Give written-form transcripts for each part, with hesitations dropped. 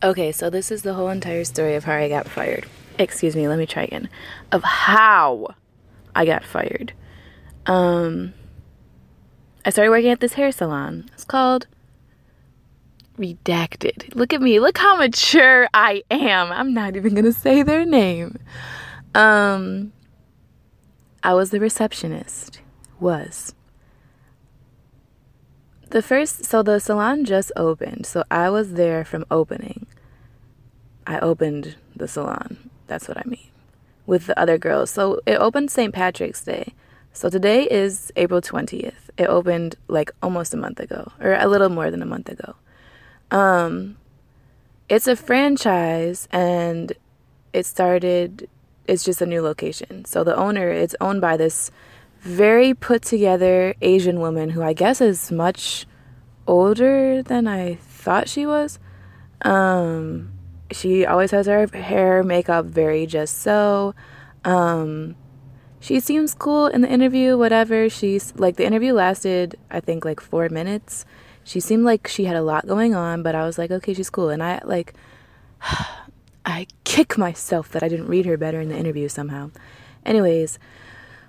Okay, so this is the whole entire story of how I got fired. Excuse me, let me try again. Of how I got fired. I started working at this hair salon. It's called Redacted. Look at me. Look how mature I am. I'm not even going to say their name. I was the receptionist. So the salon just opened. So I was there from opening. I opened the salon. That's what I mean. With the other girls. So it opened St. Patrick's Day. So today is April 20th. It opened like almost a month ago. Or a little more than a month ago. It's a franchise and it's just a new location. So the owner, it's owned by this very put together Asian woman who I guess is much older than I thought she was. She always has her hair, makeup, very just so. She seems cool in the interview, whatever. The interview lasted, I think, like 4 minutes. She seemed like she had a lot going on, but I was like, okay, she's cool. And I kick myself that I didn't read her better in the interview somehow. Anyways,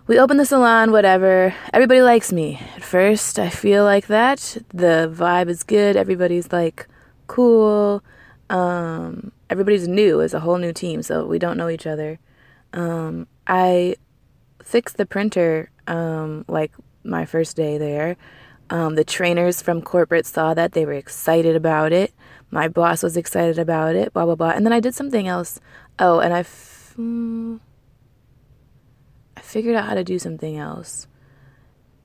we opened the salon, whatever. Everybody likes me. At first, I feel like that. The vibe is good. Everybody's, like, cool. Everybody's new. It's a whole new team, so we don't know each other. I fixed the printer, my first day there. The trainers from corporate saw that. They were excited about it. My boss was excited about it, blah, blah, blah. And then I did something else. Oh, and I figured out how to do something else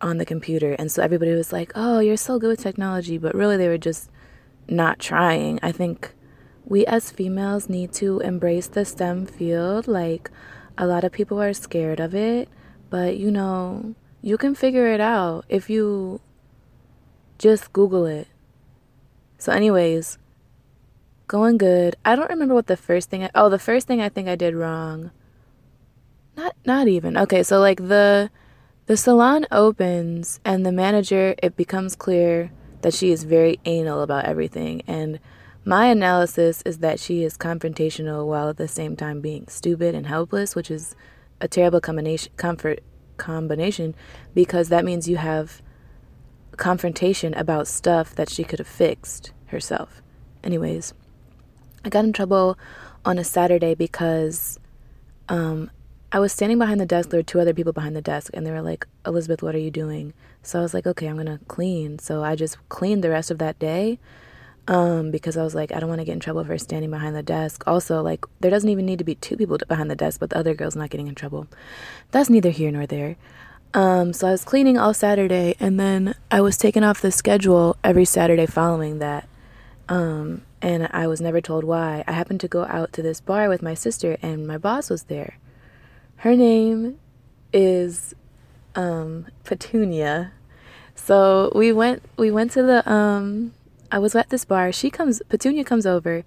on the computer. And so everybody was like, oh, you're so good with technology. But really, they were just not trying. I think we as females need to embrace the STEM field. Like, a lot of people are scared of it. But, you can figure it out if you just Google it. So anyways, going good. I don't remember what the first thing I think I did wrong. Not even. Okay, so like the salon opens and the manager, it becomes clear that she is very anal about everything. And my analysis is that she is confrontational while at the same time being stupid and helpless, which is a terrible combination because that means you have confrontation about stuff that she could have fixed herself. Anyways, I got in trouble on a Saturday because I was standing behind the desk. There were two other people behind the desk and they were like, Elizabeth, what are you doing? So I was like, okay, I'm gonna clean. So I just cleaned the rest of that day because I was like, I don't want to get in trouble for standing behind the desk. Also, like, there doesn't even need to be two people behind the desk, but the other girl's not getting in trouble. That's neither here nor there. So I was cleaning all Saturday, and then I was taken off the schedule every Saturday following that. And I was never told why. I happened to go out to this bar with my sister, and my boss was there. Her name is Petunia. So we went to the I was at this bar. Petunia comes over.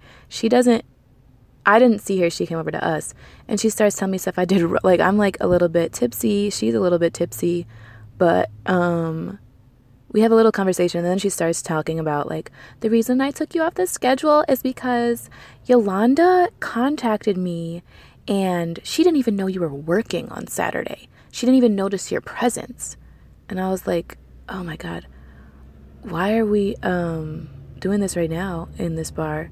I didn't see her. She came over to us and she starts telling me stuff I did. Like, I'm like a little bit tipsy. She's a little bit tipsy, but, we have a little conversation and then she starts talking about like, the reason I took you off the schedule is because Yolanda contacted me and she didn't even know you were working on Saturday. She didn't even notice your presence. And I was like, oh my God, why are we, doing this right now in this bar?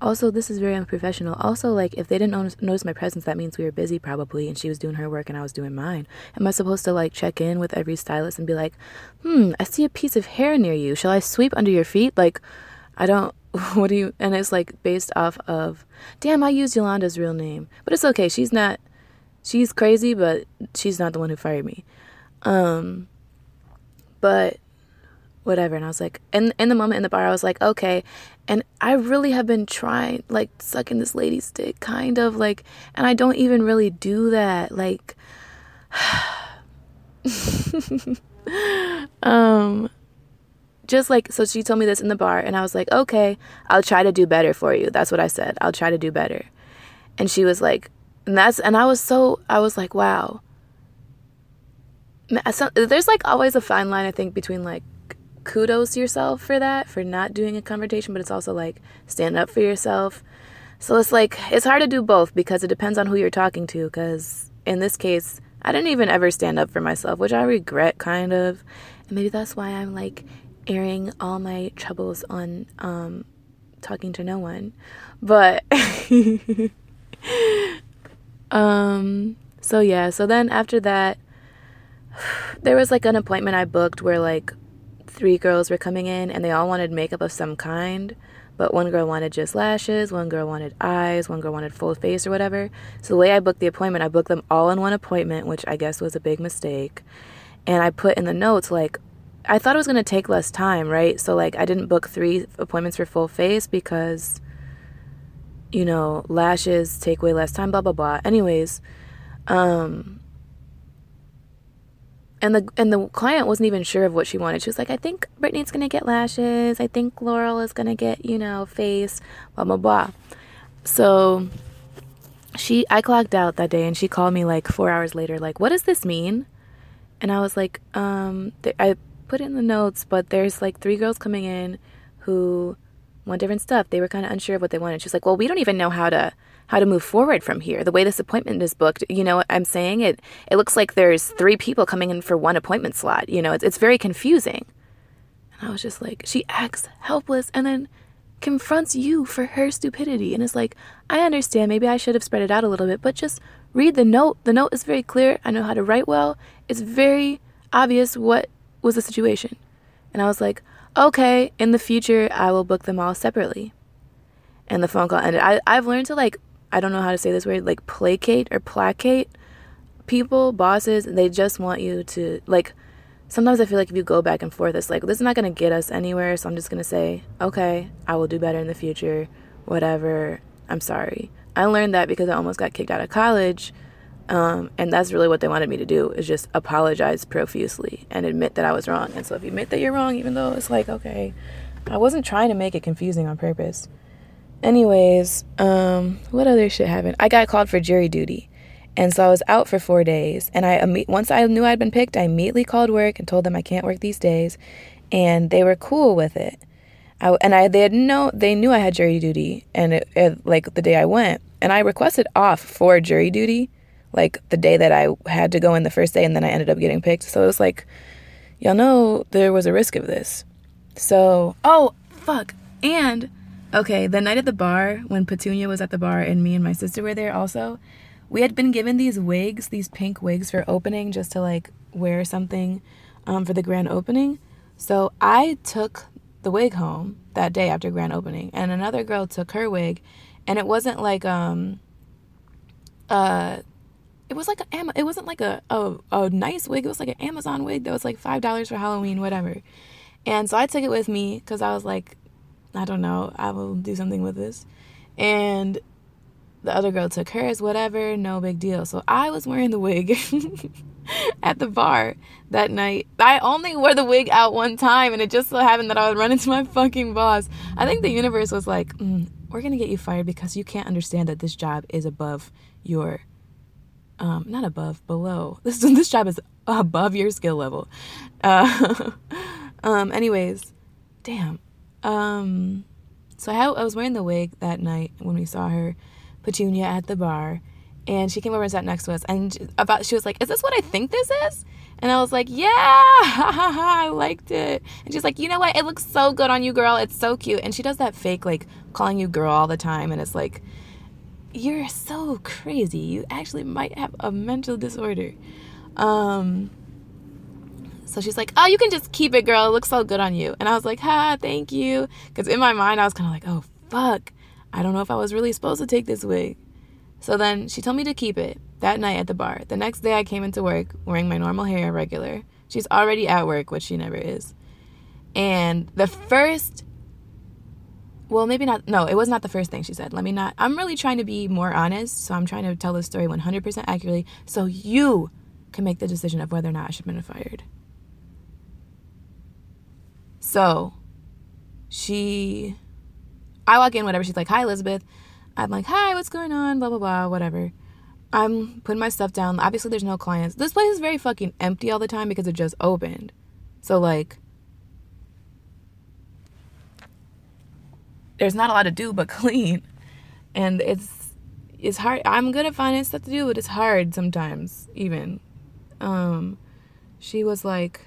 Also, this is very unprofessional. Also, like, if they didn't notice my presence, that means we were busy probably, and she was doing her work and I was doing mine. Am I supposed to, like, check in with every stylist and be like, I see a piece of hair near you. Shall I sweep under your feet? Like, and it's, like, based off of, damn, I used Yolanda's real name. But it's okay. She's crazy, but she's not the one who fired me. But whatever. And I was like, in the moment in the bar, I was like, okay. And I really have been trying, like, sucking this lady's dick, kind of, like, and I don't even really do that. Like, so she told me this in the bar and I was like, okay, I'll try to do better for you. That's what I said. I'll try to do better. And she was like, I was like, wow. There's like always a fine line, I think, between like kudos to yourself for that, for not doing a confrontation, but it's also like stand up for yourself. So it's like, it's hard to do both because it depends on who you're talking to. Because in this case, I didn't even ever stand up for myself, which I regret kind of. And maybe that's why I'm like airing all my troubles on talking to no one. But so yeah, so then after that, there was like an appointment I booked where like 3 girls were coming in and they all wanted makeup of some kind. But one girl wanted just lashes, one girl wanted eyes, one girl wanted full face or whatever. So the way I booked the appointment, I booked them all in one appointment, which I guess was a big mistake. And I put in the notes, like, I thought it was going to take less time, right? So, like, I didn't book 3 appointments for full face because, you know, lashes take way less time, blah, blah, blah. Anyways, And the client wasn't even sure of what she wanted. She was like, I think Brittany's going to get lashes. I think Laurel is going to get, you know, face, blah, blah, blah. So I clocked out that day and she called me like 4 hours later, like, what does this mean? And I was like, I put it in the notes, but there's like 3 girls coming in who want different stuff. They were kind of unsure of what they wanted. She's like, well, we don't even know how to move forward from here. The way this appointment is booked, you know what I'm saying? It looks like there's 3 people coming in for one appointment slot. You know, it's very confusing. And I was just like, she acts helpless and then confronts you for her stupidity. And it's like, I understand. Maybe I should have spread it out a little bit, but just read the note. The note is very clear. I know how to write well. It's very obvious what was the situation. And I was like, okay, in the future, I will book them all separately. And the phone call ended. I've learned to, like, I don't know how to say this word, like placate people, bosses. They just want you to, like, sometimes I feel like if you go back and forth, it's like, this is not going to get us anywhere. So I'm just going to say, okay, I will do better in the future. Whatever. I'm sorry. I learned that because I almost got kicked out of college. And that's really what they wanted me to do, is just apologize profusely and admit that I was wrong. And so if you admit that you're wrong, even though it's like, okay, I wasn't trying to make it confusing on purpose. Anyways, what other shit happened? I got called for jury duty, and so I was out for 4 days, and once I knew I'd been picked, I immediately called work and told them I can't work these days, and they were cool with it. They knew I had jury duty, and it the day I went, and I requested off for jury duty, like, the day that I had to go in the first day, and then I ended up getting picked, so it was like, y'all know there was a risk of this. So, oh, fuck, and... Okay, the night at the bar, when Petunia was at the bar and me and my sister were there also, we had been given these wigs, these pink wigs for opening, just to, like, wear something for the grand opening. So I took the wig home that day after grand opening, and another girl took her wig, and it wasn't like a nice wig. It was like an Amazon wig that was like $5 for Halloween, whatever. And so I took it with me because I was like, I don't know, I will do something with this. And the other girl took hers, whatever, no big deal. So I was wearing the wig at the bar that night. I only wore the wig out one time, and it just so happened that I would run into my fucking boss. I think the universe was like, we're going to get you fired because you can't understand that this job is above your, not above, below. This job is above your skill level. Anyways, damn. So I was wearing the wig that night when we saw her, Petunia, at the bar, and she came over and sat next to us, and she was like, is this what I think this is? And I was like, yeah, I liked it. And she's like, you know what? It looks so good on you, girl. It's so cute. And she does that fake, like, calling you girl all the time, and it's like, you're so crazy. You actually might have a mental disorder. So she's like, oh, you can just keep it, girl. It looks so good on you. And I was like, thank you. Because in my mind, I was kind of like, oh, fuck. I don't know if I was really supposed to take this wig. So then she told me to keep it that night at the bar. The next day I came into work wearing my normal hair, regular. She's already at work, which she never is. And it was not the first thing she said. I'm really trying to be more honest. So I'm trying to tell this story 100% accurately so you can make the decision of whether or not I should have been fired. So, I walk in, whatever, she's like, hi, Elizabeth. I'm like, hi, what's going on, blah, blah, blah, whatever. I'm putting my stuff down. Obviously, there's no clients. This place is very fucking empty all the time because it just opened. So, like, there's not a lot to do but clean. And it's hard. I'm good at finding stuff to do, but it's hard sometimes even. She was like,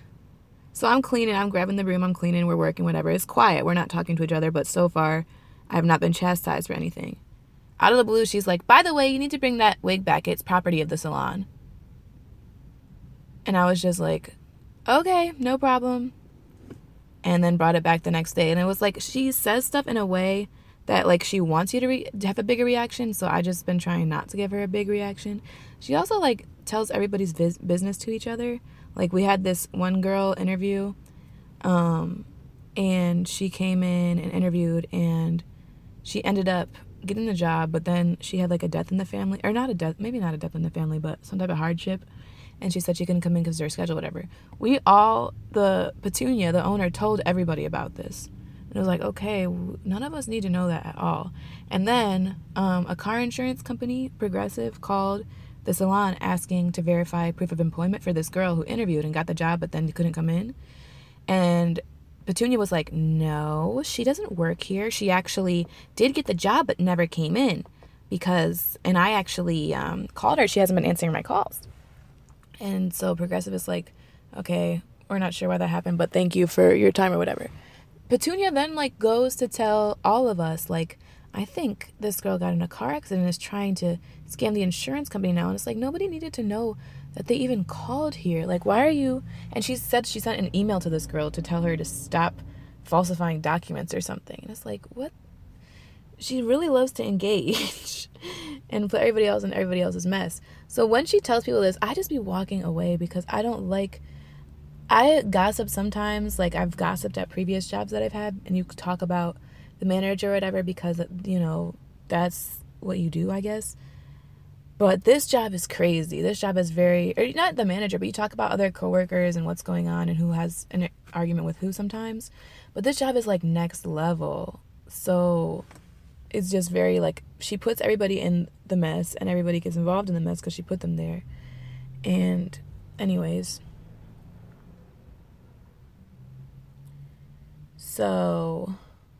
so I'm cleaning, I'm grabbing the broom, I'm cleaning, we're working, whatever. It's quiet. We're not talking to each other, but so far I have not been chastised for anything. Out of the blue, she's like, by the way, you need to bring that wig back. It's property of the salon. And I was just like, okay, no problem. And then brought it back the next day. And it was like, she says stuff in a way that, like, she wants you to have a bigger reaction. So I just been trying not to give her a big reaction. She also, like, tells everybody's business to each other. Like, we had this one girl interview, and she came in and interviewed, and she ended up getting the job, but then she had, like, a death in the family. Or not a death, maybe not a death in the family, but some type of hardship. And she said she couldn't come in because of her schedule, whatever. We all, Petunia, the owner, told everybody about this. And it was like, okay, none of us need to know that at all. And then a car insurance company, Progressive, called the salon asking to verify proof of employment for this girl who interviewed and got the job but then couldn't come in. And Petunia was like, no, she doesn't work here. She actually did get the job but never came in because, and I actually called her. She hasn't been answering my calls. And so Progressive is like, okay, we're not sure why that happened, but thank you for your time or whatever. Petunia then, like, goes to tell all of us, like, I think this girl got in a car accident and is trying to scam the insurance company now. And it's like, nobody needed to know that they even called here. Like, why are you? And she said she sent an email to this girl to tell her to stop falsifying documents or something. And it's like, what? She really loves to engage and put everybody else in everybody else's mess. So when she tells people this, I just be walking away because I don't like, I gossip sometimes. Like, I've gossiped at previous jobs that I've had, and you talk about the manager or whatever because, you know, that's what you do, I guess. But this job is crazy. This job is very, or not the manager, but you talk about other coworkers and what's going on and who has an argument with who sometimes. But this job is, like, next level. So it's just very, like, she puts everybody in the mess and everybody gets involved in the mess because she put them there. And anyways, so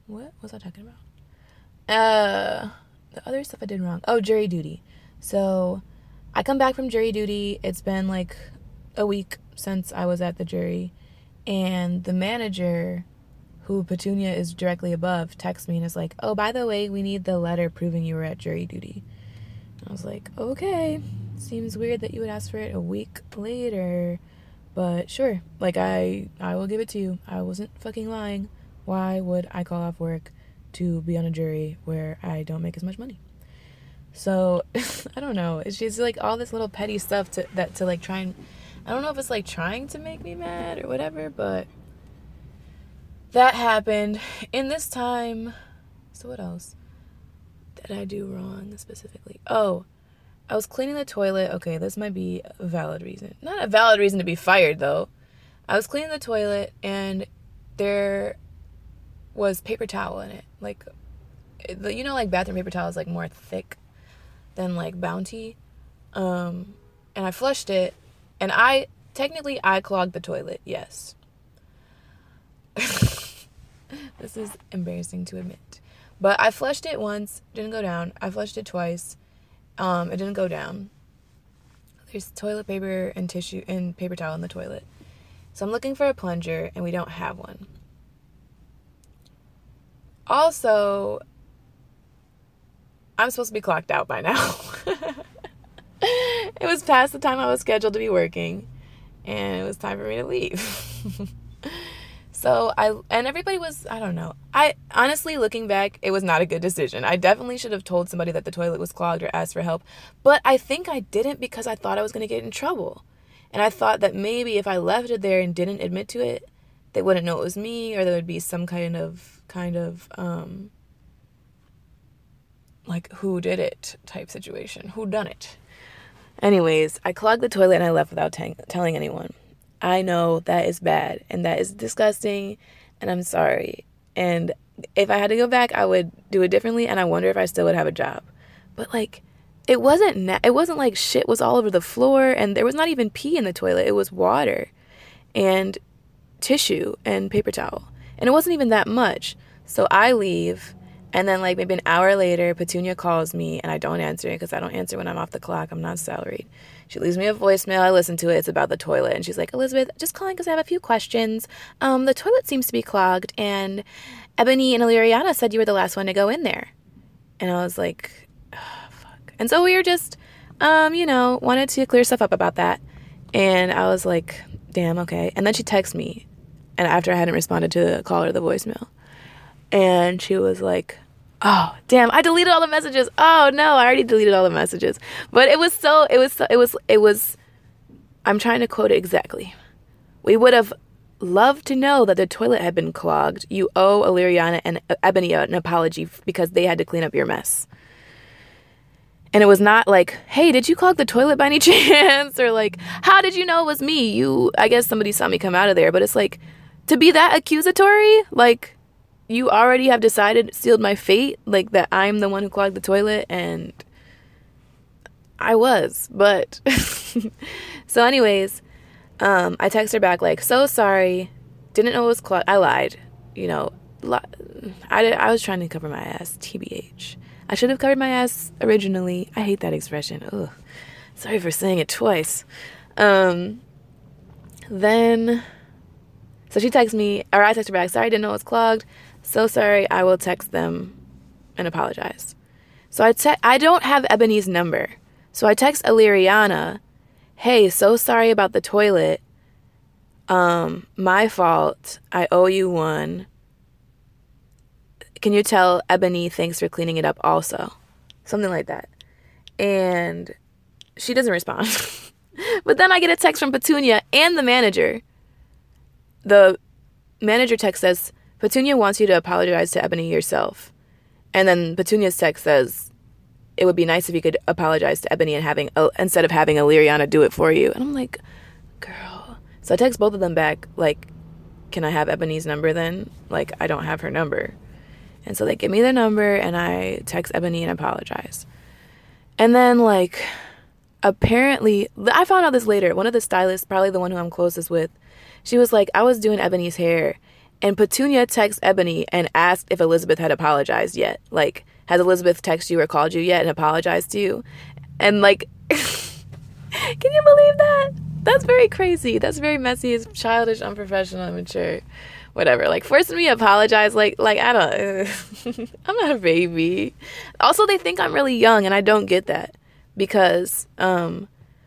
what was I talking about? The other stuff I did wrong. Oh, jury duty. So I come back from jury duty. It's been like a week since I was at the jury, and the manager, who Petunia is directly above, texts me and is like, oh, by the way, we need the letter proving you were at jury duty. And I was like, okay, seems weird that you would ask for it a week later, but sure, like, I will give it to you. I wasn't fucking lying. Why would I call off work to be on a jury where I don't make as much money? So, I don't know. It's just, like, all this little petty stuff to like, try and, I don't know if it's, like, trying to make me mad or whatever, but that happened in this time. So what else did I do wrong specifically? Oh, I was cleaning the toilet. Okay, this might be a valid reason. Not a valid reason to be fired, though. I was cleaning the toilet, and there was paper towel in it. Like, you know, like, bathroom paper towel is, like, more thick than, like, Bounty. And I flushed it, and I clogged the toilet, yes. This is embarrassing to admit, but I flushed it once, didn't go down. I flushed it twice, it didn't go down. There's toilet paper and tissue and paper towel in the toilet, so I'm looking for a plunger, and we don't have one. Also, I'm supposed to be clocked out by now. It was past the time I was scheduled to be working, and it was time for me to leave. So everybody was, I don't know. I honestly, looking back, it was not a good decision. I definitely should have told somebody that the toilet was clogged or asked for help. But I think I didn't because I thought I was going to get in trouble. And I thought that maybe if I left it there and didn't admit to it, they wouldn't know it was me, or there would be some kind of like, who did it type situation. Who done it? Anyways, I clogged the toilet and I left without telling anyone. I know that is bad, and that is disgusting, and I'm sorry. And if I had to go back, I would do it differently, and I wonder if I still would have a job. But, like, it wasn't like shit was all over the floor, and there was not even pee in the toilet. It was water and tissue and paper towel, and it wasn't even that much. So I leave, And then, like, maybe an hour later, Petunia calls me, and I don't answer it because I don't answer when I'm off the clock. I'm not salaried. She leaves me a voicemail. I listen to it. It's about the toilet. And she's like, Elizabeth, just calling because I have a few questions. The toilet seems to be clogged, and Ebony and Illyriana said you were the last one to go in there. And I was like, oh, fuck. And so we were just, wanted to clear stuff up about that. And I was like, damn, okay. And then she texts me, and after I hadn't responded to the call or the voicemail. And she was like, oh, damn, I deleted all the messages. Oh, no, I already deleted all the messages. But it was, I'm trying to quote it exactly. We would have loved to know that the toilet had been clogged. You owe Illyriana and Ebony an apology because they had to clean up your mess. And it was not like, hey, did you clog the toilet by any chance? Or like, how did you know it was me? I guess somebody saw me come out of there. But it's like, to be that accusatory, like, you already have decided, sealed my fate, like that I'm the one who clogged the toilet, and I was, but so anyways, I text her back like, so sorry, didn't know it was clogged, I lied, I was trying to cover my ass, TBH. I should have covered my ass originally. I hate that expression. Ugh. Sorry for saying it twice. So she texts me, or I text her back, sorry, didn't know it was clogged. So sorry, I will text them and apologize. So I don't have Ebony's number. So I text Illyriana, hey, so sorry about the toilet. My fault. I owe you one. Can you tell Ebony thanks for cleaning it up also? Something like that. And she doesn't respond. But then I get a text from Petunia and the manager. The manager text says, Petunia wants you to apologize to Ebony yourself. And then Petunia's text says, it would be nice if you could apologize to Ebony and instead of having Illyriana do it for you. And I'm like, girl. So I text both of them back, like, can I have Ebony's number then? Like, I don't have her number. And so they give me their number, and I text Ebony and apologize. And then, like, apparently, I found out this later. One of the stylists, probably the one who I'm closest with, she was like, I was doing Ebony's hair. And Petunia texts Ebony and asked if Elizabeth had apologized yet. Like, has Elizabeth texted you or called you yet and apologized to you? And, like, can you believe that? That's very crazy. That's very messy. It's childish, unprofessional, immature, whatever. Like, forcing me to apologize, like I don't, I'm not a baby. Also, they think I'm really young, and I don't get that because,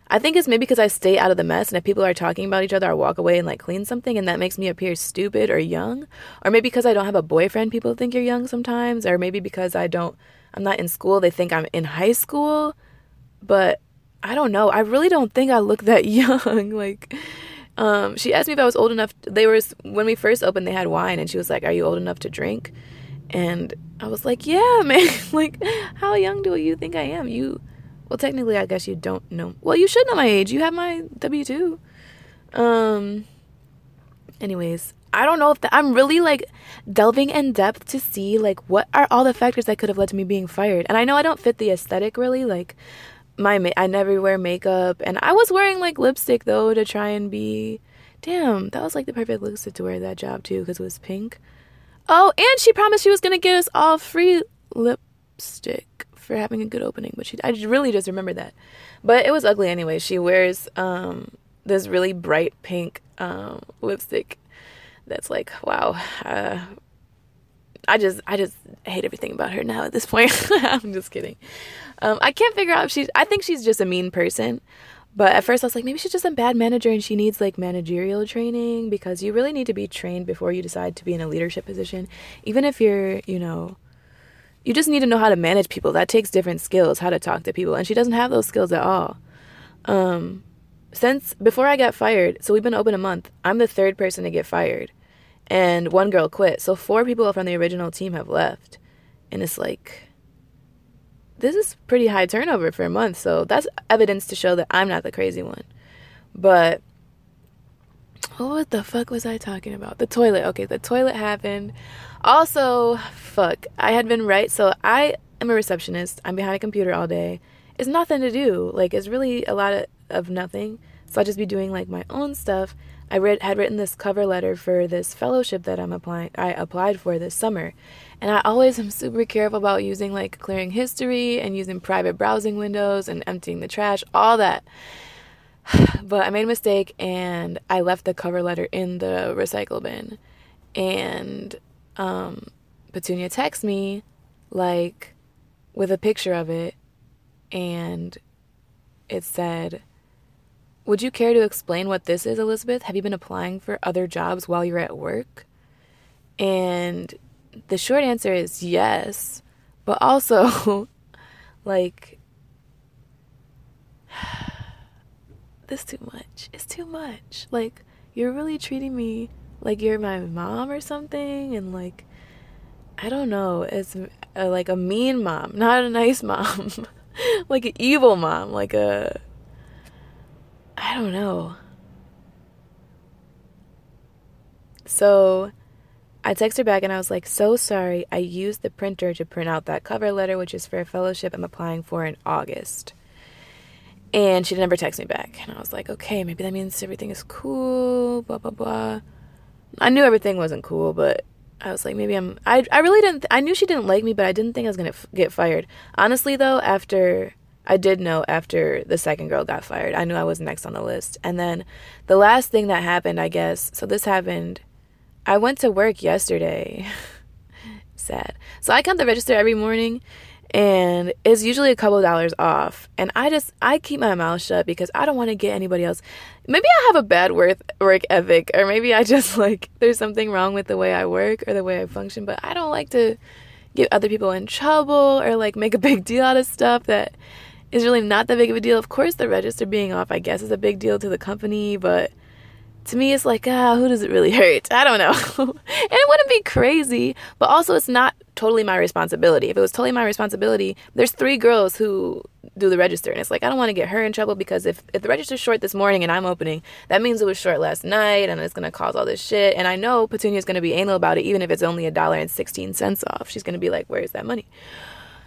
I think it's maybe because I stay out of the mess, and if people are talking about each other, I walk away and, like, clean something, and that makes me appear stupid or young. Or maybe because I don't have a boyfriend, people think you're young sometimes. Or maybe because I'm not in school, they think I'm in high school. But I don't know. I really don't think I look that young. Like, she asked me if I was old enough. When we first opened, they had wine, and she was like, are you old enough to drink? And I was like, yeah, man. Like, how young do you think I am? Well, technically, I guess you don't know. Well, you should know my age. You have my W-2. Anyways, I don't know if I'm really, like, delving in depth to see, like, what are all the factors that could have led to me being fired. And I know I don't fit the aesthetic, really. Like, I never wear makeup. And I was wearing, like, lipstick, though, to try and be... Damn, that was, like, the perfect lipstick to wear that job, too, because it was pink. Oh, and she promised she was going to get us all free lipstick for having a good opening, but I really just remember that. But it was ugly anyway. She wears this really bright pink lipstick that's like, wow. I just hate everything about her now at this point. I'm just kidding. I can't figure out if I think she's just a mean person. But at first I was like, maybe she's just a bad manager and she needs, like, managerial training, because you really need to be trained before you decide to be in a leadership position. Even if you're, you just need to know how to manage people. That takes different skills, how to talk to people. And she doesn't have those skills at all. Since before I got fired, so we've been open a month, I'm the third person to get fired. And one girl quit. So 4 people from the original team have left. And it's like, this is pretty high turnover for a month. So that's evidence to show that I'm not the crazy one. But what the fuck was I talking about? The toilet. Okay, the toilet happened. Also, fuck, I had been right. So I am a receptionist. I'm behind a computer all day. It's nothing to do. Like, it's really a lot of nothing. So I'll just be doing, like, my own stuff. I had written this cover letter for this fellowship that I applied for this summer, and I always am super careful about using like clearing history and using private browsing windows and emptying the trash, all that. But I made a mistake and I left the cover letter in the recycle bin, and Petunia texts me like with a picture of it, and it said, "Would you care to explain what this is, Elizabeth? Have you been applying for other jobs while you're at work?" And the short answer is yes, but also, like, this too much. It's too much. Like, you're really treating me like you're my mom or something, and, like, I don't know. It's, like, a mean mom, not a nice mom. Like, an evil mom, like a... I don't know. So I text her back and I was like, "So sorry, I used the printer to print out that cover letter, which is for a fellowship I'm applying for in August." And she never texted me back. And I was like, okay, maybe that means everything is cool, blah, blah, blah. I knew everything wasn't cool, but I was like, maybe I knew she didn't like me, but I didn't think I was going to get fired. Honestly, though, I did know after the second girl got fired, I knew I was next on the list. And then the last thing that happened, I guess, so this happened, I went to work yesterday. Sad. So I come to register every morning, and it's usually a couple of dollars off. And I keep my mouth shut because I don't want to get anybody else. Maybe I have a bad work ethic, or maybe I just, like, there's something wrong with the way I work or the way I function, but I don't like to get other people in trouble or, like, make a big deal out of stuff that... it's really not that big of a deal. Of course, the register being off, I guess, is a big deal to the company, but to me, it's like, who does it really hurt? I don't know. And it wouldn't be crazy, but also it's not totally my responsibility. If it was totally my responsibility, there's 3 girls who do the register, and it's like, I don't want to get her in trouble because if the register's short this morning and I'm opening, that means it was short last night, and it's going to cause all this shit. And I know Petunia's going to be anal about it, even if it's only $1.16 off. She's going to be like, where's that money?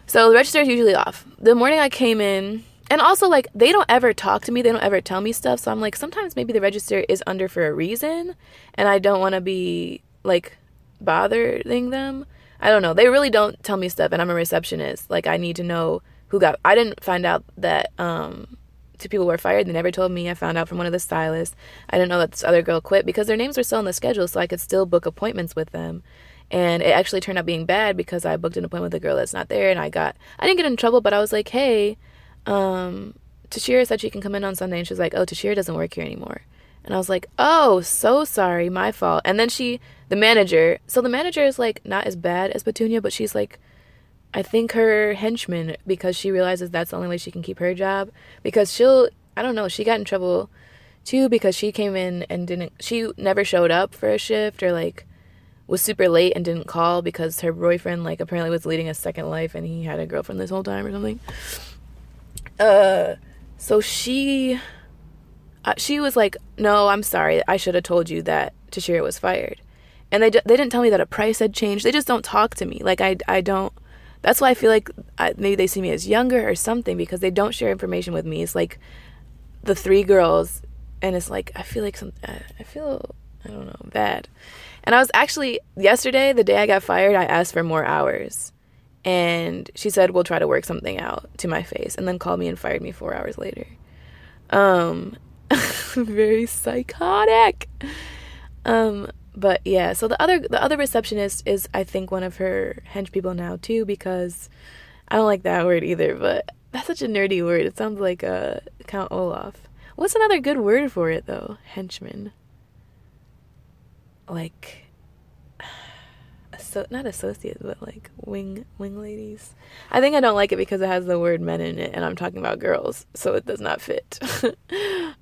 So the register is usually off. The morning I came in, and also, like, they don't ever talk to me. They don't ever tell me stuff. So I'm like, sometimes maybe the register is under for a reason, and I don't want to be, like, bothering them. I don't know. They really don't tell me stuff, and I'm a receptionist. Like, I need to know who got... I didn't find out that 2 people were fired. They never told me. I found out from one of the stylists. I didn't know that this other girl quit because their names were still on the schedule, so I could still book appointments with them. And it actually turned out being bad because I booked an appointment with a girl that's not there, and I didn't get in trouble, but I was like, hey, Tashira said she can come in on Sunday, and she was like, oh, Tashira doesn't work here anymore. And I was like, oh, so sorry, my fault. And then the manager is like not as bad as Petunia, but she's like, I think her henchman, because she realizes that's the only way she can keep her job, because she got in trouble too because she came in and she never showed up for a shift, or like was super late and didn't call because her boyfriend, like, apparently was leading a second life and he had a girlfriend this whole time or something. So she was like, no, I'm sorry, I should have told you that Tashira was fired. And they didn't tell me that a price had changed. They just don't talk to me. Like, I don't, that's why I feel like maybe they see me as younger or something, because they don't share information with me. It's like the 3 girls, and it's like, I don't know, bad. And I was actually, yesterday, the day I got fired, I asked for more hours. And she said, we'll try to work something out, to my face. And then called me and fired me 4 hours later. Very psychotic. But yeah, so the other receptionist is, I think, one of her hench people now, too, because I don't like that word either. But that's such a nerdy word. It sounds like Count Olaf. What's another good word for it, though? Henchman. Like, so not associates, but like wing ladies. I think I don't like it because it has the word men in it, and I'm talking about girls, so it does not fit.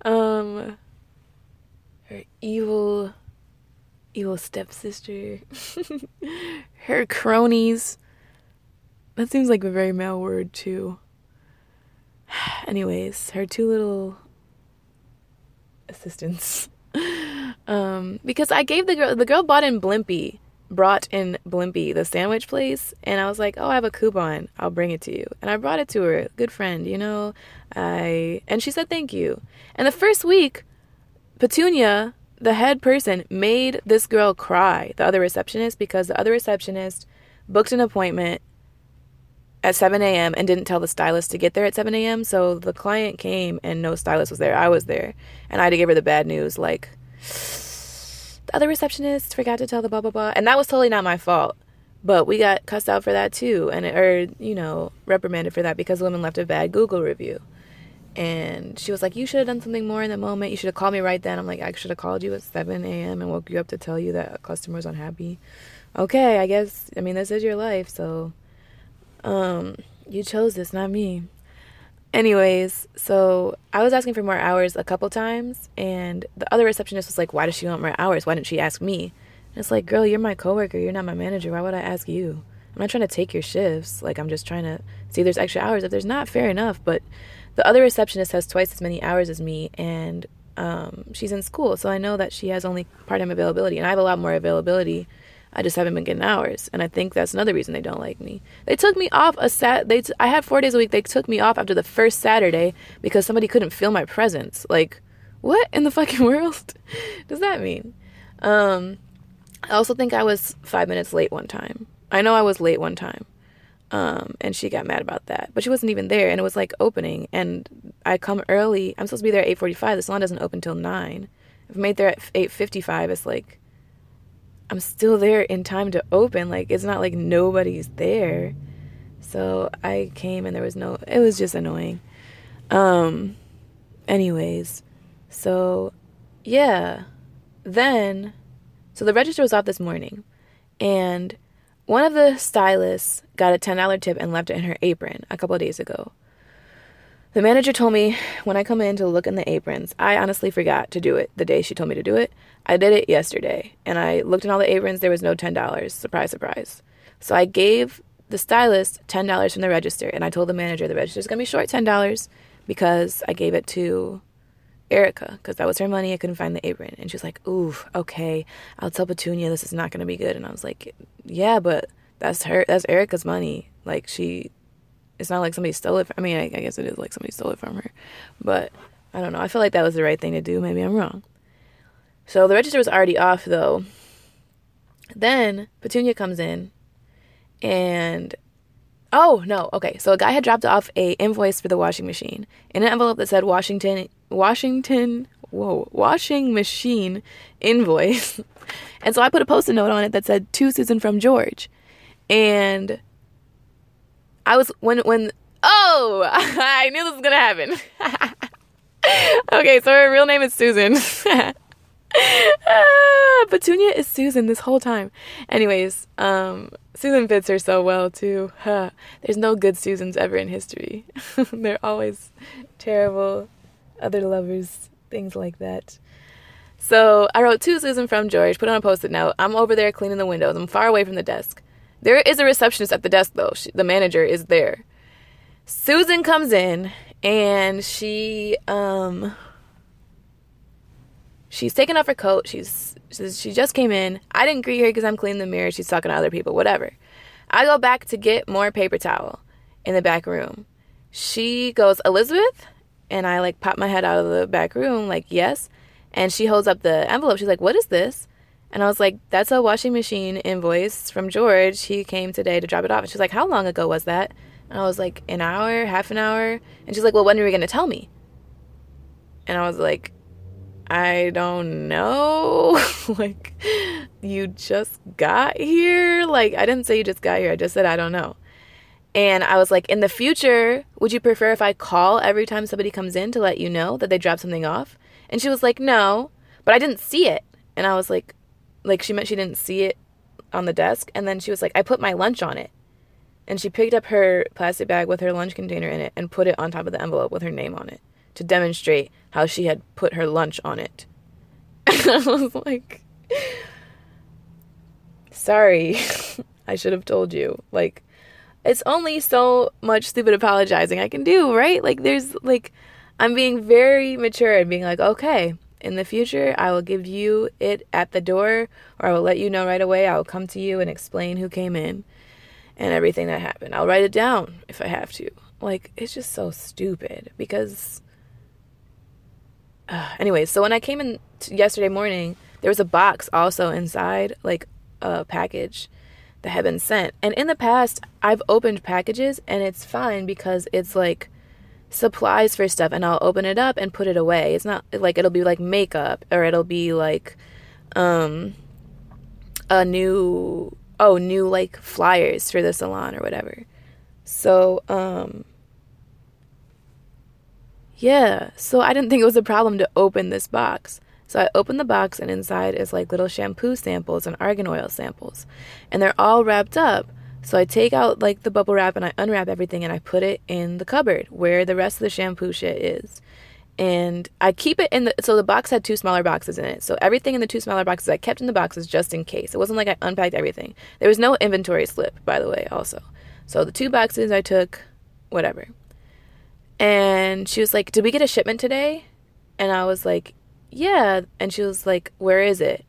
Her evil stepsister, her cronies. That seems like a very male word too. Anyways, her 2 little assistants. Because I gave the girl brought in Blimpy, the sandwich place, and I was like, oh, I have a coupon, I'll bring it to you. And I brought it to her, good friend, you know, and she said thank you. And the first week, Petunia, the head person made this girl cry, the other receptionist, because the other receptionist booked an appointment at 7 a.m. and didn't tell the stylist to get there at 7 a.m. So the client came and no stylist was there. I was there. And I had to give her the bad news, like, the other receptionist forgot to tell the blah, blah, blah. And that was totally not my fault. But we got cussed out for that too, or reprimanded for that because the woman left a bad Google review. And she was like, you should have done something more in the moment. You should have called me right then. I'm like, I should have called you at 7 a.m. and woke you up to tell you that a customer's unhappy. Okay, I guess, this is your life, so you chose this, not me. Anyways, so I was asking for more hours a couple times, and the other receptionist was like, why does she want more hours? Why didn't she ask me? And it's like, girl, you're my coworker. You're not my manager. Why would I ask you? I'm not trying to take your shifts. Like, I'm just trying to see if there's extra hours. If there's not, fair enough. But the other receptionist has twice as many hours as me, and she's in school. So I know that she has only part-time availability, and I have a lot more availability. I just haven't been getting hours. And I think that's another reason they don't like me. They took me off I had 4 days a week. They took me off after the first Saturday because somebody couldn't feel my presence. Like, what in the fucking world does that mean? I also think I was 5 minutes late one time. I know I was late one time. And she got mad about that, but she wasn't even there. And it was like opening, and I come early. I'm supposed to be there at 8:45. The salon doesn't open till 9. If I'm there at 8:55, it's like, I'm still there in time to open. Like, it's not like nobody's there. So I came and it was just annoying. Anyways, so yeah. So the register was off this morning, and one of the stylists got a $10 tip and left it in her apron a couple of days ago. The manager told me when I come in to look in the aprons. I honestly forgot to do it the day she told me to do it. I did it yesterday, and I looked in all the aprons. There was no $10. Surprise, surprise. So I gave the stylist $10 from the register, and I told the manager the register's going to be short $10 because I gave it to Erica, because that was her money. I couldn't find the apron. And she was like, ooh, okay, I'll tell Petunia this is not going to be good. And I was like, yeah, but that's Erica's money. Like, it's not like somebody stole it. I guess it is like somebody stole it from her. But I don't know. I feel like that was the right thing to do. Maybe I'm wrong. So the register was already off, though. Then Petunia comes in and... Oh, no. Okay. So a guy had dropped off a invoice for the washing machine in an envelope that said washing machine invoice. And so I put a Post-it note on it that said, to Susan from George. And I was, I knew this was going to happen. Okay. So her real name is Susan. Petunia is Susan this whole time. Anyways, Susan fits her so well too. There's no good Susans ever in history. They're always terrible, other lovers, things like that. So I wrote to Susan from George, put on a Post-it note. I'm over there cleaning the windows. I'm far away from the desk. There is a receptionist at the desk, though. The manager is there. Susan comes in, and she's taken off her coat. She just came in. I didn't greet her because I'm cleaning the mirror. She's talking to other people, whatever. I go back to get more paper towel in the back room. She goes, Elizabeth? And I, like, pop my head out of the back room, like, yes. And she holds up the envelope. She's like, what is this? And I was like, that's a washing machine invoice from George. He came today to drop it off. And she's like, how long ago was that? And I was like, an hour, half an hour. And she's like, well, when are you going to tell me? And I was like, I don't know. Like, you just got here? Like, I didn't say you just got here. I just said, I don't know. And I was like, in the future, would you prefer if I call every time somebody comes in to let you know that they dropped something off? And she was like, no, but I didn't see it. And I was like she meant she didn't see it on the desk. And then she was like, I put my lunch on it. And she picked up her plastic bag with her lunch container in it and put it on top of the envelope with her name on it, to demonstrate how she had put her lunch on it. And I was like, sorry, I should have told you. Like, it's only so much stupid apologizing I can do, right? Like, there's, like, I'm being very mature and being like, okay, in the future, I will give you it at the door, or I will let you know right away. I will come to you and explain who came in and everything that happened. I'll write it down if I have to. Like, it's just so stupid because... Anyway, so when I came in yesterday morning, there was a box also inside, like a package that had been sent. And in the past, I've opened packages and it's fine because it's like supplies for stuff, and I'll open it up and put it away. It's not like it'll be like makeup, or it'll be like new like flyers for the salon or whatever. So yeah, so I didn't think it was a problem to open this box. So I opened the box, and inside is like little shampoo samples and argan oil samples, and they're all wrapped up. So I take out like the bubble wrap and I unwrap everything and I put it in the cupboard where the rest of the shampoo shit is. And I keep it in the, so the box had two smaller boxes in it. So everything in the two smaller boxes I kept in the boxes just in case. It wasn't like I unpacked everything. There was no inventory slip, by the way, also. So the two boxes I took, whatever. And she was like, "Did we get a shipment today?" And I was like, "Yeah." And she was like, "Where is it?"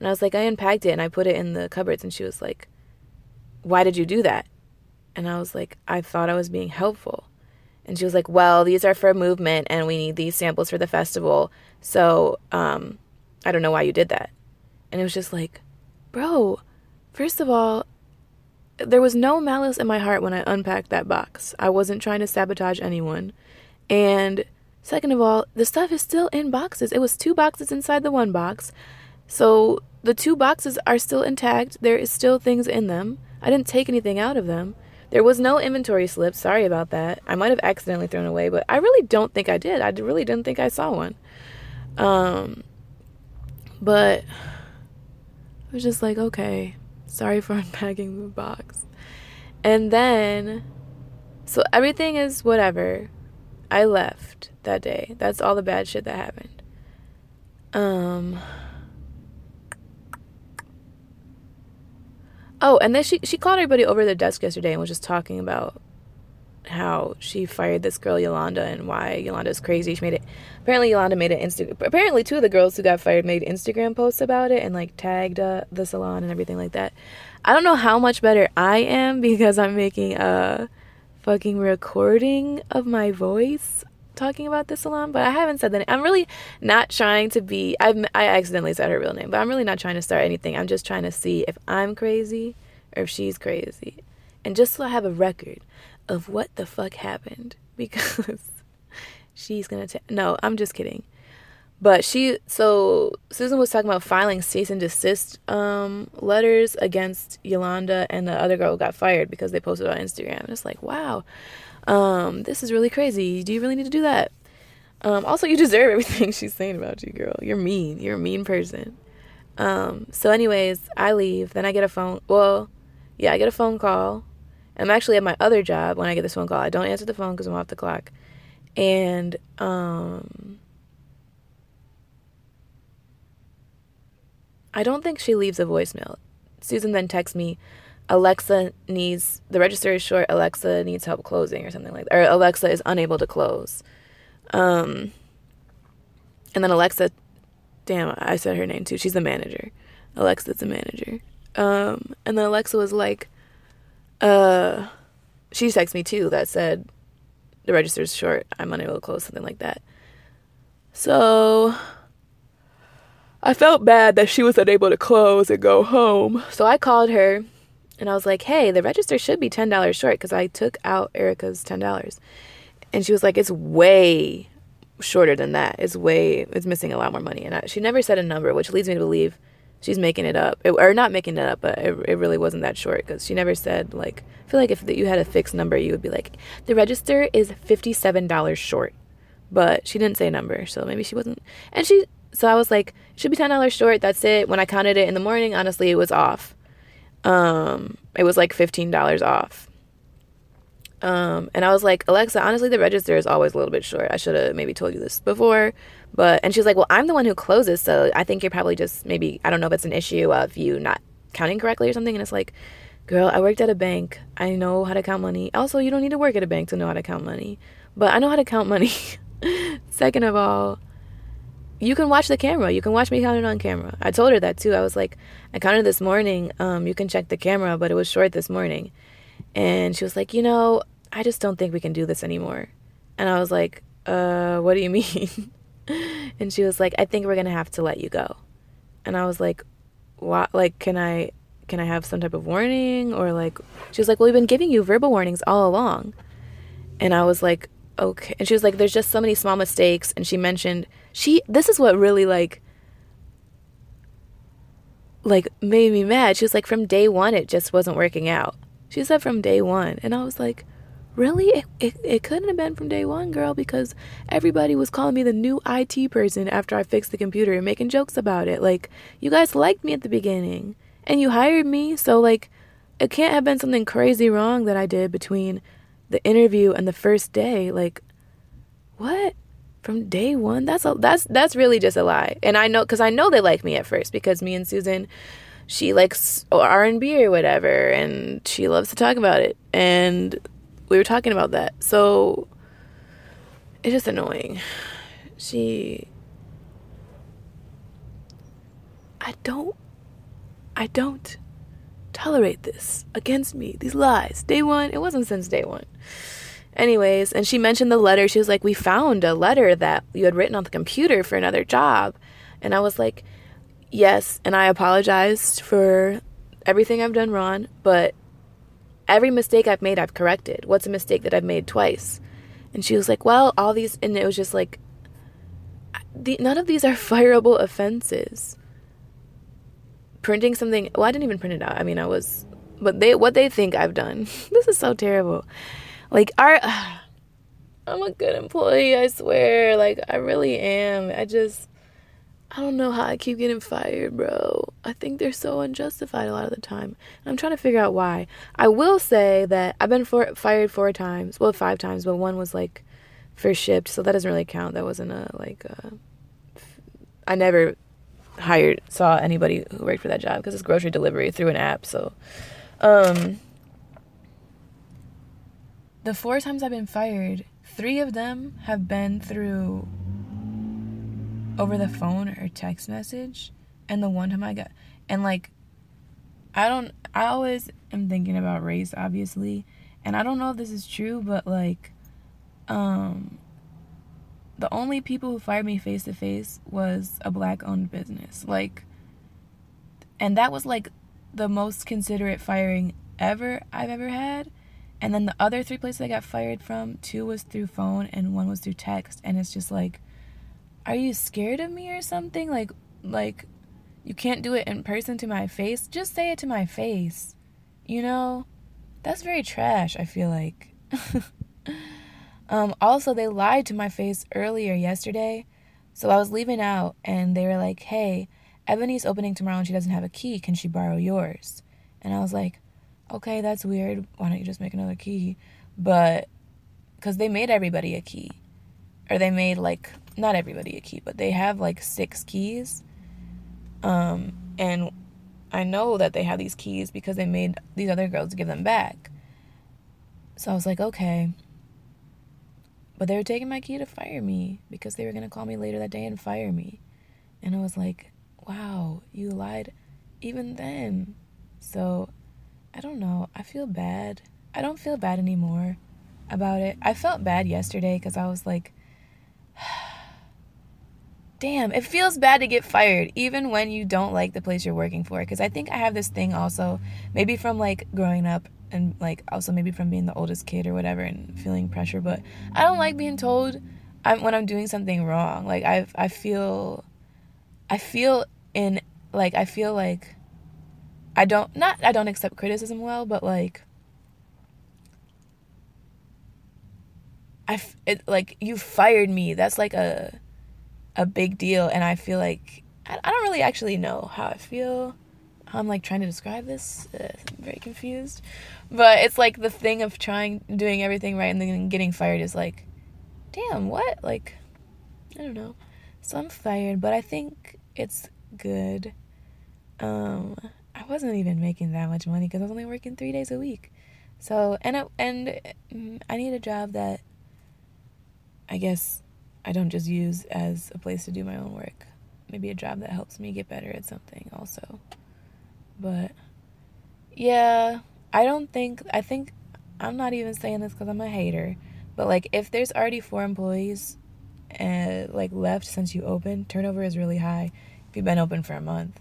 And I was like, "I unpacked it and I put it in the cupboards." And she was like, "Why did you do that?" And I was like, "I thought I was being helpful." And she was like, "Well, these are for movement and we need these samples for the festival. So I don't know why you did that." And it was just like, bro, first of all, there was no malice in my heart when I unpacked that box. I wasn't trying to sabotage anyone. And second of all, the stuff is still in boxes. It was two boxes inside the one box. So the two boxes are still intact. There is still things in them. I didn't take anything out of them. There was no inventory slip. Sorry about that. I might have accidentally thrown away, but I really don't think I did. I really didn't think I saw one. But I was just like, okay, sorry for unpacking the box. And then, so everything is whatever. I left that day. That's all the bad shit that happened. Oh, and then she called everybody over to the desk yesterday and was just talking about how she fired this girl Yolanda and why Yolanda's crazy. She made it. Apparently, Yolanda made an Instagram. Apparently, two of the girls who got fired made Instagram posts about it and like tagged the salon and everything like that. I don't know how much better I am because I'm making a fucking recording of my voice talking about this salon, but I haven't said that. I'm really not trying to be, I accidentally said her real name, but I'm really not trying to start anything. I'm just trying to see if I'm crazy or if she's crazy, and just so I have a record of what the fuck happened, because she's gonna no, I'm just kidding. But so Susan was talking about filing cease and desist letters against Yolanda and the other girl who got fired because they posted on Instagram, and it's like, wow, this is really crazy. Do you really need to do that? Also, you deserve everything she's saying about you, girl. You're mean. You're a mean person. So anyways, I leave. Then I get a phone. Well, yeah, I get a phone call. I'm actually at my other job when I get this phone call. I don't answer the phone because I'm off the clock. And, I don't think she leaves a voicemail. Susan then texts me, "Alexa needs, the register is short, Alexa needs help closing," or something like that, or "Alexa is unable to close." And then Alexa, damn, I said her name too. She's the manager. Alexa's the manager. And then Alexa was like, she texted me too that said, "The register is short, I'm unable to close," something like that. So I felt bad that she was unable to close and go home. So I called her. And I was like, "Hey, the register should be $10 short because I took out Erica's $10. And she was like, "It's way shorter than that. It's missing a lot more money." And she never said a number, which leads me to believe she's making it up. Or not making it up, but it really wasn't that short, because she never said, like, I feel like if you had a fixed number, you would be like, "The register is $57 short." But she didn't say a number, so maybe she wasn't. And so I was like, "It should be $10 short, that's it." When I counted it in the morning, honestly, it was off. It was like $15 off. And I was like, "Alexa, honestly, the register is always a little bit short. I should have maybe told you this before." And she's like, "Well, I'm the one who closes, so I think you're probably just maybe, I don't know if it's an issue of you not counting correctly or something." And it's like, girl, I worked at a bank. I know how to count money. Also, you don't need to work at a bank to know how to count money. But I know how to count money. Second of all, you can watch the camera. You can watch me count it on camera. I told her that too. I was like, "I counted this morning. You can check the camera, but it was short this morning." And she was like, "You know, I just don't think we can do this anymore." And I was like, what do you mean?" And she was like, I think we're going to have to let you go. And I was like, what? Like, can I have some type of warning? Or like, she was like, well, we've been giving you verbal warnings all along. And I was like, okay. And she was like, there's just so many small mistakes. And she mentioned, this is what really like made me mad. She was like, from day one, it just wasn't working out. She said from day one. And I was like, really? It couldn't have been from day one, girl, because everybody was calling me the new IT person after I fixed the computer and making jokes about it. Like, you guys liked me at the beginning and you hired me. So like, it can't have been something crazy wrong that I did between the interview and the first day. Like, what? From day one? That's really just a lie. And I know, because I know they like me at first, because me and Susan, she likes R&B or whatever, and she loves to talk about it, and we were talking about that. So it's just annoying. I don't tolerate this against me, these lies. Day one, it wasn't since day one. Anyways, and she mentioned the letter. She was like, we found a letter that you had written on the computer for another job. And I was like, yes, and I apologized for everything I've done wrong, but every mistake I've made, I've corrected. What's a mistake that I've made twice? And she was like, well, all these, and it was just like, none of these are fireable offenses. Printing something, well, I didn't even print it out. I mean, but what they think I've done. This is so terrible. Like, I'm a good employee, I swear. Like, I really am. I don't know how I keep getting fired, bro. I think they're so unjustified a lot of the time. And I'm trying to figure out why. I will say that I've been fired 4 times. Well, 5 times, but one was, like, for shipped. So that doesn't really count. That wasn't I never saw anybody who worked for that job because it's grocery delivery through an app. So, the 4 times I've been fired, 3 of them have been through over the phone or text message, and the one time I got, and like, I always am thinking about race, obviously, and I don't know if this is true, but like, the only people who fired me face to face was a black-owned business, like, and that was like the most considerate firing I've ever had. And then the other 3 places I got fired from, 2 was through phone and 1 was through text. And it's just like, are you scared of me or something? Like, you can't do it in person to my face. Just say it to my face. You know, that's very trash, I feel like. Also, they lied to my face earlier yesterday. So I was leaving out and they were like, hey, Ebony's opening tomorrow and she doesn't have a key. Can she borrow yours? And I was like, okay, that's weird. Why don't you just make another key? But, because they made everybody a key. Or they made, like, not everybody a key, but they have, like, 6 keys. And I know that they have these keys because they made these other girls give them back. So I was like, okay. But they were taking my key to fire me because they were going to call me later that day and fire me. And I was like, wow, you lied even then. So, I don't know. I feel bad. I don't feel bad anymore about it. I felt bad yesterday because I was like, damn, it feels bad to get fired even when you don't like the place you're working for. Because I think I have this thing also, maybe from like growing up and like also maybe from being the oldest kid or whatever and feeling pressure. But I don't like being told when I'm doing something wrong. Like I feel like I don't accept criticism well, but like, you fired me. That's like a big deal, and I feel like I don't really actually know how I feel. I'm like trying to describe this. I'm very confused, but it's like the thing of doing everything right and then getting fired is like, damn, what? Like, I don't know. So I'm fired, but I think it's good. I wasn't even making that much money because I was only working 3 days a week. So, and I need a job that I guess I don't just use as a place to do my own work. Maybe a job that helps me get better at something also. But, yeah, I think I'm not even saying this because I'm a hater. But, like, if there's already 4 employees and like left since you opened, turnover is really high if you've been open for a month.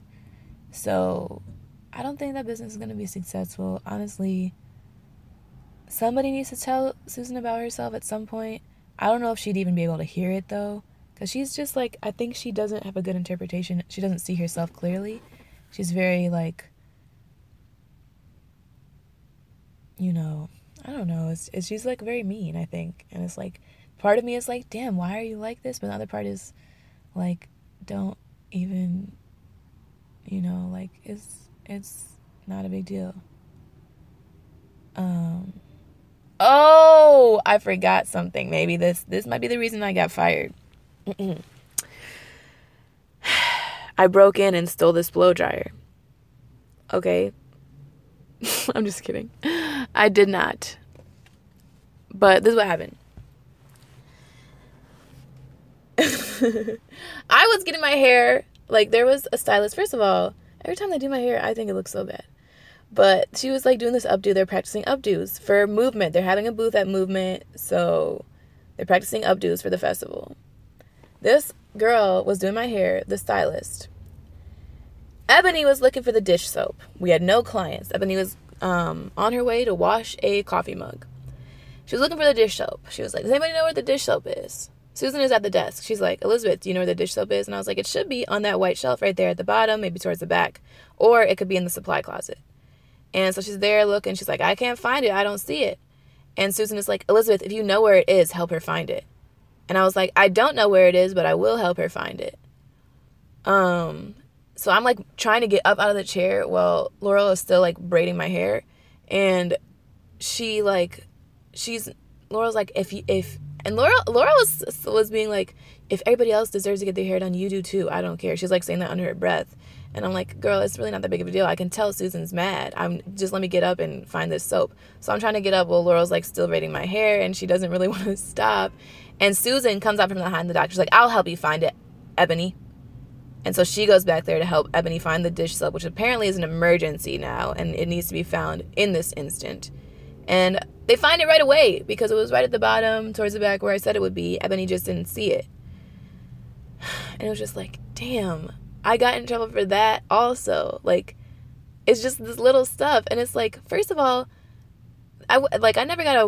So I don't think that business is going to be successful. Honestly, somebody needs to tell Susan about herself at some point. I don't know if she'd even be able to hear it, though, because she's just like, I think she doesn't have a good interpretation. She doesn't see herself clearly. She's very like, you know, I don't know. She's like very mean, I think. And it's like, part of me is like, damn, why are you like this? But the other part is like, don't even, you know, like it's not a big deal. Oh, I forgot something. Maybe this might be the reason I got fired. I broke in and stole this blow dryer. Okay. I'm just kidding. I did not. But this is what happened. I was getting my hair, like, there was a stylist. First of all, every time I do my hair, I think it looks so bad. But she was like doing this updo. They're practicing updos for Movement. They're having a booth at Movement, so they're practicing updos for the festival. This girl was doing my hair, the stylist. Ebony was looking for the dish soap. We had no clients. Ebony was on her way to wash a coffee mug. She was looking for the dish soap. She was like, does anybody know where the dish soap is? Susan is at the desk. She's like, Elizabeth, do you know where the dish soap is? And I was like, it should be on that white shelf right there at the bottom, maybe towards the back, or it could be in the supply closet. And so she's there looking. She's like, I can't find it. I don't see it. And Susan is like, Elizabeth, if you know where it is, help her find it. And I was like, I don't know where it is, but I will help her find it. So I'm like trying to get up out of the chair while Laurel is still like braiding my hair. And Laurel's like, Laurel was being like, if everybody else deserves to get their hair done, you do too. I don't care. She's like saying that under her breath. And I'm like, girl, it's really not that big of a deal. I can tell Susan's mad. Let me get up and find this soap. So I'm trying to get up while Laurel's like still braiding my hair and she doesn't really want to stop. And Susan comes out from behind the doctor. She's like, I'll help you find it, Ebony. And so she goes back there to help Ebony find the dish soap, which apparently is an emergency now, and it needs to be found in this instant. And they find it right away because it was right at the bottom, towards the back where I said it would be. Ebony just didn't see it. And it was just like, damn, I got in trouble for that also. Like, it's just this little stuff. And it's like, first of all, I never got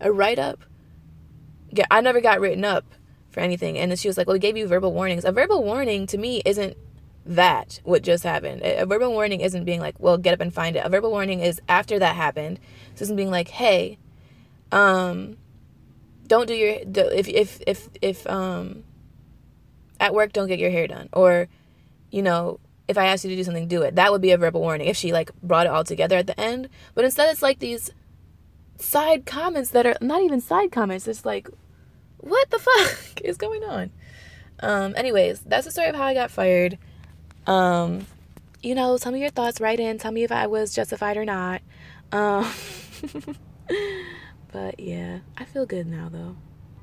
a write-up. Yeah, I never got written up for anything. And then she was like, well, we gave you verbal warnings. A verbal warning to me isn't that what just happened. A verbal warning isn't being like, well, get up and find it. A verbal warning is after that happened. So it's being like, hey, don't do your, if at work, don't get your hair done. Or, you know, if I asked you to do something, do it. That would be a verbal warning if she like brought it all together at the end. But instead it's like these side comments that are not even side comments. It's like, what the fuck is going on? Anyways, that's the story of how I got fired. You know, tell me your thoughts, write in, tell me if I was justified or not. But yeah, I feel good now though.